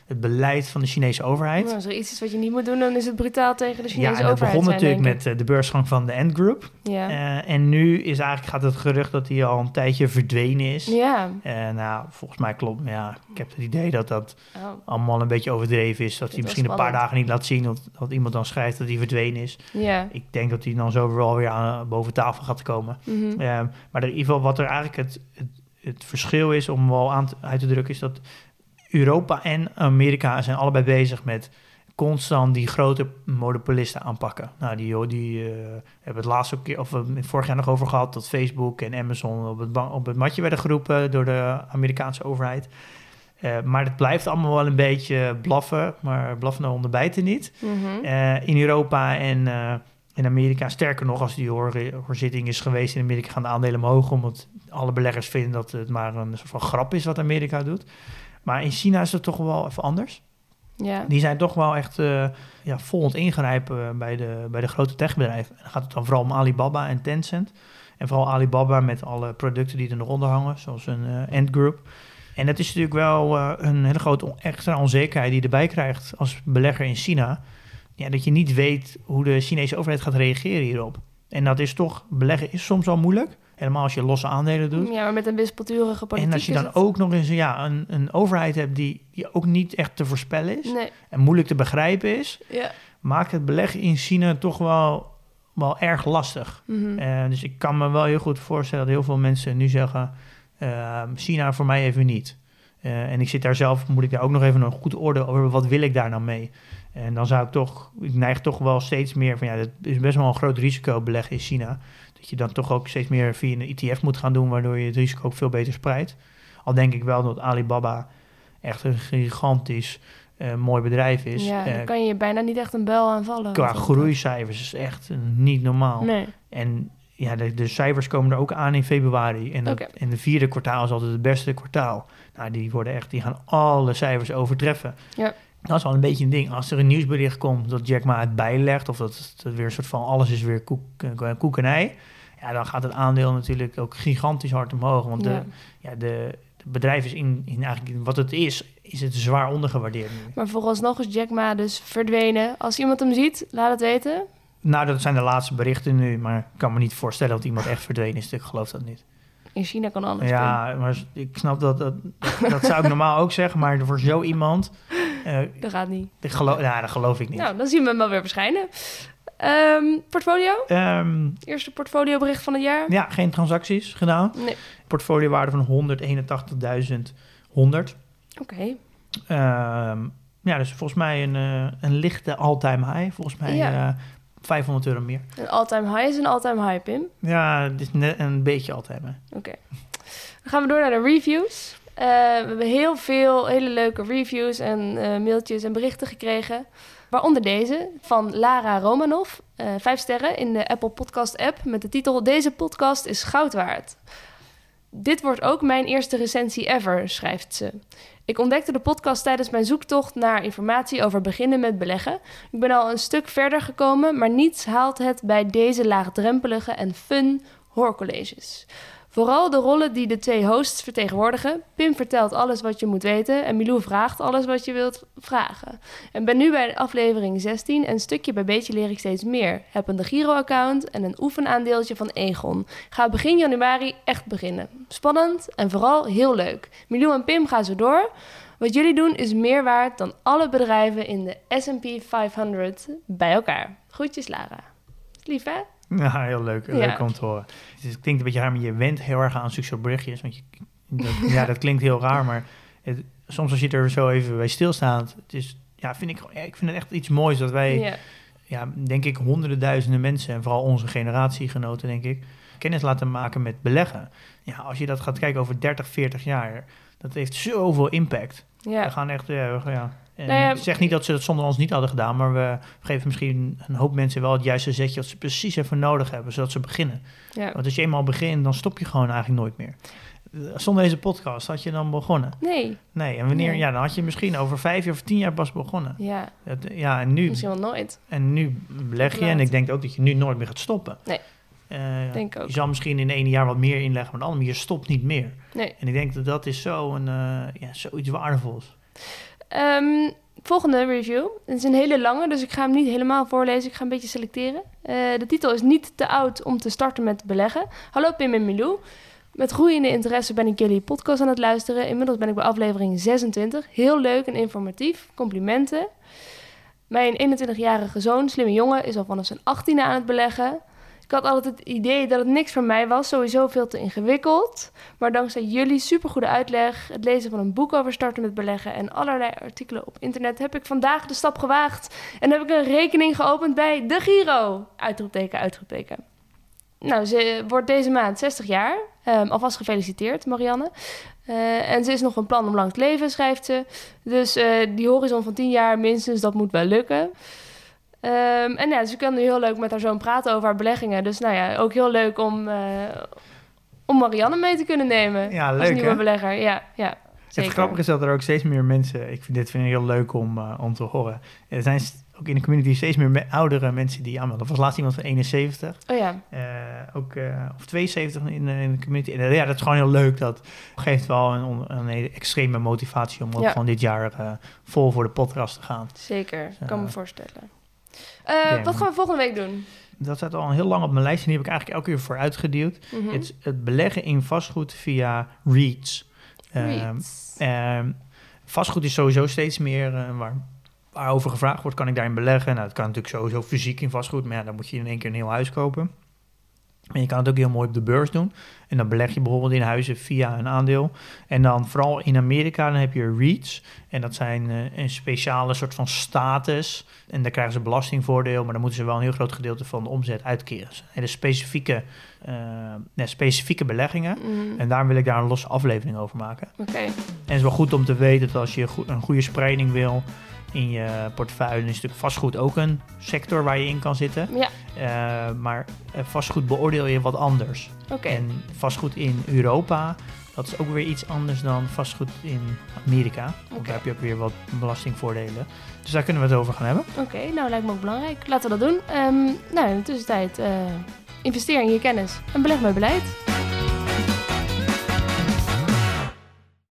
het beleid van de Chinese overheid. Nou, als er iets is wat je niet moet doen, dan is het brutaal tegen de Chinese overheid. Ja, dat begon natuurlijk met de beursgang van de Ant Group. Ja. En nu is eigenlijk gaat het gerucht dat hij al een tijdje verdwenen is. Ja. Nou, volgens mij klopt. Ja, ik heb het idee dat allemaal een beetje overdreven is. Dat hij misschien een paar dagen niet laat zien dat iemand dan schrijft dat hij verdwenen is. Ja. Ik denk dat hij dan zo wel weer boven tafel gaat komen. Mm-hmm. Maar in ieder geval wat er eigenlijk het verschil is, om wel uit te drukken, is dat Europa en Amerika zijn allebei bezig met constant die grote monopolisten aanpakken. Nou, die hebben het laatste keer, of vorig jaar nog over gehad, dat Facebook en Amazon op het matje werden geroepen door de Amerikaanse overheid. Maar het blijft allemaal wel een beetje blaffen, maar blaffen nou onderbijten niet. Mm-hmm. In Europa en in Amerika, sterker nog, als die hoorzitting is geweest in Amerika, gaan de aandelen omhoog, omdat alle beleggers vinden dat het maar een soort van grap is wat Amerika doet. Maar in China is het toch wel even anders. Ja. Die zijn toch wel echt volop ingrijpen bij de grote techbedrijven. En dan gaat het dan vooral om Alibaba en Tencent. En vooral Alibaba met alle producten die er nog onder hangen, zoals een Ant Group. En dat is natuurlijk wel een hele grote extra onzekerheid die je erbij krijgt als belegger in China. Ja, dat je niet weet hoe de Chinese overheid gaat reageren hierop. En dat is toch, beleggen is soms al moeilijk. Helemaal als je losse aandelen doet. Ja, maar met een wispelturige politiek. En als je dan ook nog eens een overheid hebt die ook niet echt te voorspellen is. Nee. En moeilijk te begrijpen is. Ja. Maakt het beleggen in China toch wel erg lastig. Mm-hmm. Dus ik kan me wel heel goed voorstellen dat heel veel mensen nu zeggen, China voor mij even niet. En ik zit daar zelf, moet ik daar ook nog even een goed oordeel over hebben. Wat wil ik daar nou mee? En dan zou ik neig toch wel steeds meer van, dat is best wel een groot risico beleggen in China. Dat je dan toch ook steeds meer via een ETF moet gaan doen, waardoor je het risico ook veel beter spreidt. Al denk ik wel dat Alibaba echt een gigantisch mooi bedrijf is. Ja, dan kan je bijna niet echt een bel aanvallen. Qua groeicijfers is echt niet normaal. Nee. En ja, de cijfers komen er ook aan in februari. En de vierde kwartaal is altijd het beste kwartaal. Nou, die gaan alle cijfers overtreffen. Ja. Dat is wel een beetje een ding. Als er een nieuwsbericht komt dat Jack Ma het bijlegt, of dat het weer een soort van alles is weer koek en ei, dan gaat het aandeel natuurlijk ook gigantisch hard omhoog. Want het bedrijf is in eigenlijk wat het is het zwaar ondergewaardeerd nu. Maar vooralsnog is Jack Ma dus verdwenen. Als iemand hem ziet, laat het weten. Nou, dat zijn de laatste berichten nu, maar ik kan me niet voorstellen dat iemand echt verdwenen is. Ik geloof dat niet. In China kan alles. Ja, doen. Maar ik snap dat zou ik normaal ook zeggen, maar voor zo iemand, dat gaat niet. Dat geloof ik niet. Nou, dan zien we hem wel weer verschijnen. Portfolio? Eerste portfoliobericht van het jaar? Ja, geen transacties gedaan. Nee. Portfoliowaarde van 181.100. Oké. Dus volgens mij een lichte all-time high. Volgens mij €500 meer. Een all-time high is een all-time high, Pim? Ja, het is net een beetje all-time high. Oké. Dan gaan we door naar de reviews. We hebben heel veel hele leuke reviews en mailtjes en berichten gekregen. Waaronder deze van Lara Romanov. 5 sterren in de Apple Podcast app met de titel Deze podcast is goud waard. Dit wordt ook mijn eerste recensie ever, schrijft ze. Ik ontdekte de podcast tijdens mijn zoektocht naar informatie over beginnen met beleggen. Ik ben al een stuk verder gekomen, maar niets haalt het bij deze laagdrempelige en fun hoorcolleges. Vooral de rollen die de twee hosts vertegenwoordigen. Pim vertelt alles wat je moet weten en Milou vraagt alles wat je wilt vragen. En ben nu bij aflevering 16 en stukje bij beetje leer ik steeds meer. Heb een De Giro-account en een oefenaandeeltje van Egon. Ga begin januari echt beginnen. Spannend en vooral heel leuk. Milou en Pim gaan zo door. Wat jullie doen is meer waard dan alle bedrijven in de S&P 500 bij elkaar. Groetjes Lara. Lief hè? Ja, heel leuk. Leuk om te horen. Het klinkt een beetje raar, maar je went heel erg aan succesberichtjes. Want dat klinkt heel raar, maar soms als je er zo even bij stilstaat, ik vind het echt iets moois dat wij, denk ik, honderden duizenden mensen en vooral onze generatiegenoten, denk ik, kennis laten maken met beleggen. Ja, als je dat gaat kijken over 30, 40 jaar, dat heeft zoveel impact. Ja. We gaan echt, ik zeg niet dat ze dat zonder ons niet hadden gedaan, maar we geven misschien een hoop mensen wel het juiste zetje wat ze precies even nodig hebben, zodat ze beginnen. Ja. Want als je eenmaal begint, dan stop je gewoon eigenlijk nooit meer. Zonder deze podcast had je dan begonnen? Nee, en wanneer? Nee. Ja, dan had je misschien over 5 jaar of 10 jaar pas begonnen. Ja. Ja, en nu... Misschien wel nooit. En nu leg je, en ik denk ook dat je nu nooit meer gaat stoppen. Nee. Denk ook. Je zal misschien in het ene jaar wat meer inleggen dan het andere, maar je stopt niet meer. Nee. En ik denk dat dat is zoiets waardevols. Volgende review. Het is een hele lange, dus ik ga hem niet helemaal voorlezen. Ik ga een beetje selecteren. De titel is niet te oud om te starten met beleggen. Hallo Pim en Milou. Met groeiende interesse ben ik jullie podcast aan het luisteren. Inmiddels ben ik bij aflevering 26. Heel leuk en informatief. Complimenten. Mijn 21-jarige zoon, slimme jongen, is al vanaf zijn 18e aan het beleggen. Ik had altijd het idee dat het niks voor mij was, sowieso veel te ingewikkeld. Maar dankzij jullie supergoede uitleg, het lezen van een boek over starten met beleggen en allerlei artikelen op internet heb ik vandaag de stap gewaagd. En heb ik een rekening geopend bij De Giro. Uitroepteken, uitroepteken. Nou, ze wordt deze maand 60 jaar. Alvast gefeliciteerd, Marianne. En ze is nog van plan om lang te leven, schrijft ze. Dus die horizon van 10 jaar minstens, dat moet wel lukken. En ja, ze kan nu heel leuk met haar zoon praten over haar beleggingen. Dus nou ja, ook heel leuk om Marianne mee te kunnen nemen. Ja, leuk, als nieuwe belegger. Ja, zeker. Het grappige is dat er ook steeds meer mensen... Dit vind ik heel leuk om te horen. Er zijn ook in de community steeds meer oudere mensen die aanmelden. Er was laatst iemand van 71. Oh ja. Of 72 in de community. En ja, dat is gewoon heel leuk. Dat geeft wel een hele extreme motivatie om ook gewoon dit jaar vol voor de podcast te gaan. Zeker, dus, kan me voorstellen. Wat gaan we volgende week doen? Dat staat al heel lang op mijn lijst en die heb ik eigenlijk elke keer voor uitgeduwd. Mm-hmm. Het beleggen in vastgoed via REITs. Vastgoed is sowieso steeds meer waarover gevraagd wordt, kan ik daarin beleggen? Nou, dat kan natuurlijk sowieso fysiek in vastgoed, maar ja, dan moet je in één keer een heel huis kopen. En je kan het ook heel mooi op de beurs doen. En dan beleg je bijvoorbeeld in huizen via een aandeel. En dan vooral in Amerika, dan heb je REITs. En dat zijn een speciale soort van status. En daar krijgen ze belastingvoordeel. Maar dan moeten ze wel een heel groot gedeelte van de omzet uitkeren. Dus hele specifieke beleggingen. Mm. En daarom wil ik daar een losse aflevering over maken. Okay. En het is wel goed om te weten dat als je een goede spreiding wil in je portefeuille, is natuurlijk vastgoed ook een sector waar je in kan zitten. Ja. Maar vastgoed beoordeel je wat anders. Okay. En vastgoed in Europa, dat is ook weer iets anders dan vastgoed in Amerika. Okay. Want daar heb je ook weer wat belastingvoordelen. Dus daar kunnen we het over gaan hebben. Oké, nou lijkt me ook belangrijk. Laten we dat doen. In de tussentijd investeer in je kennis en beleg met beleid.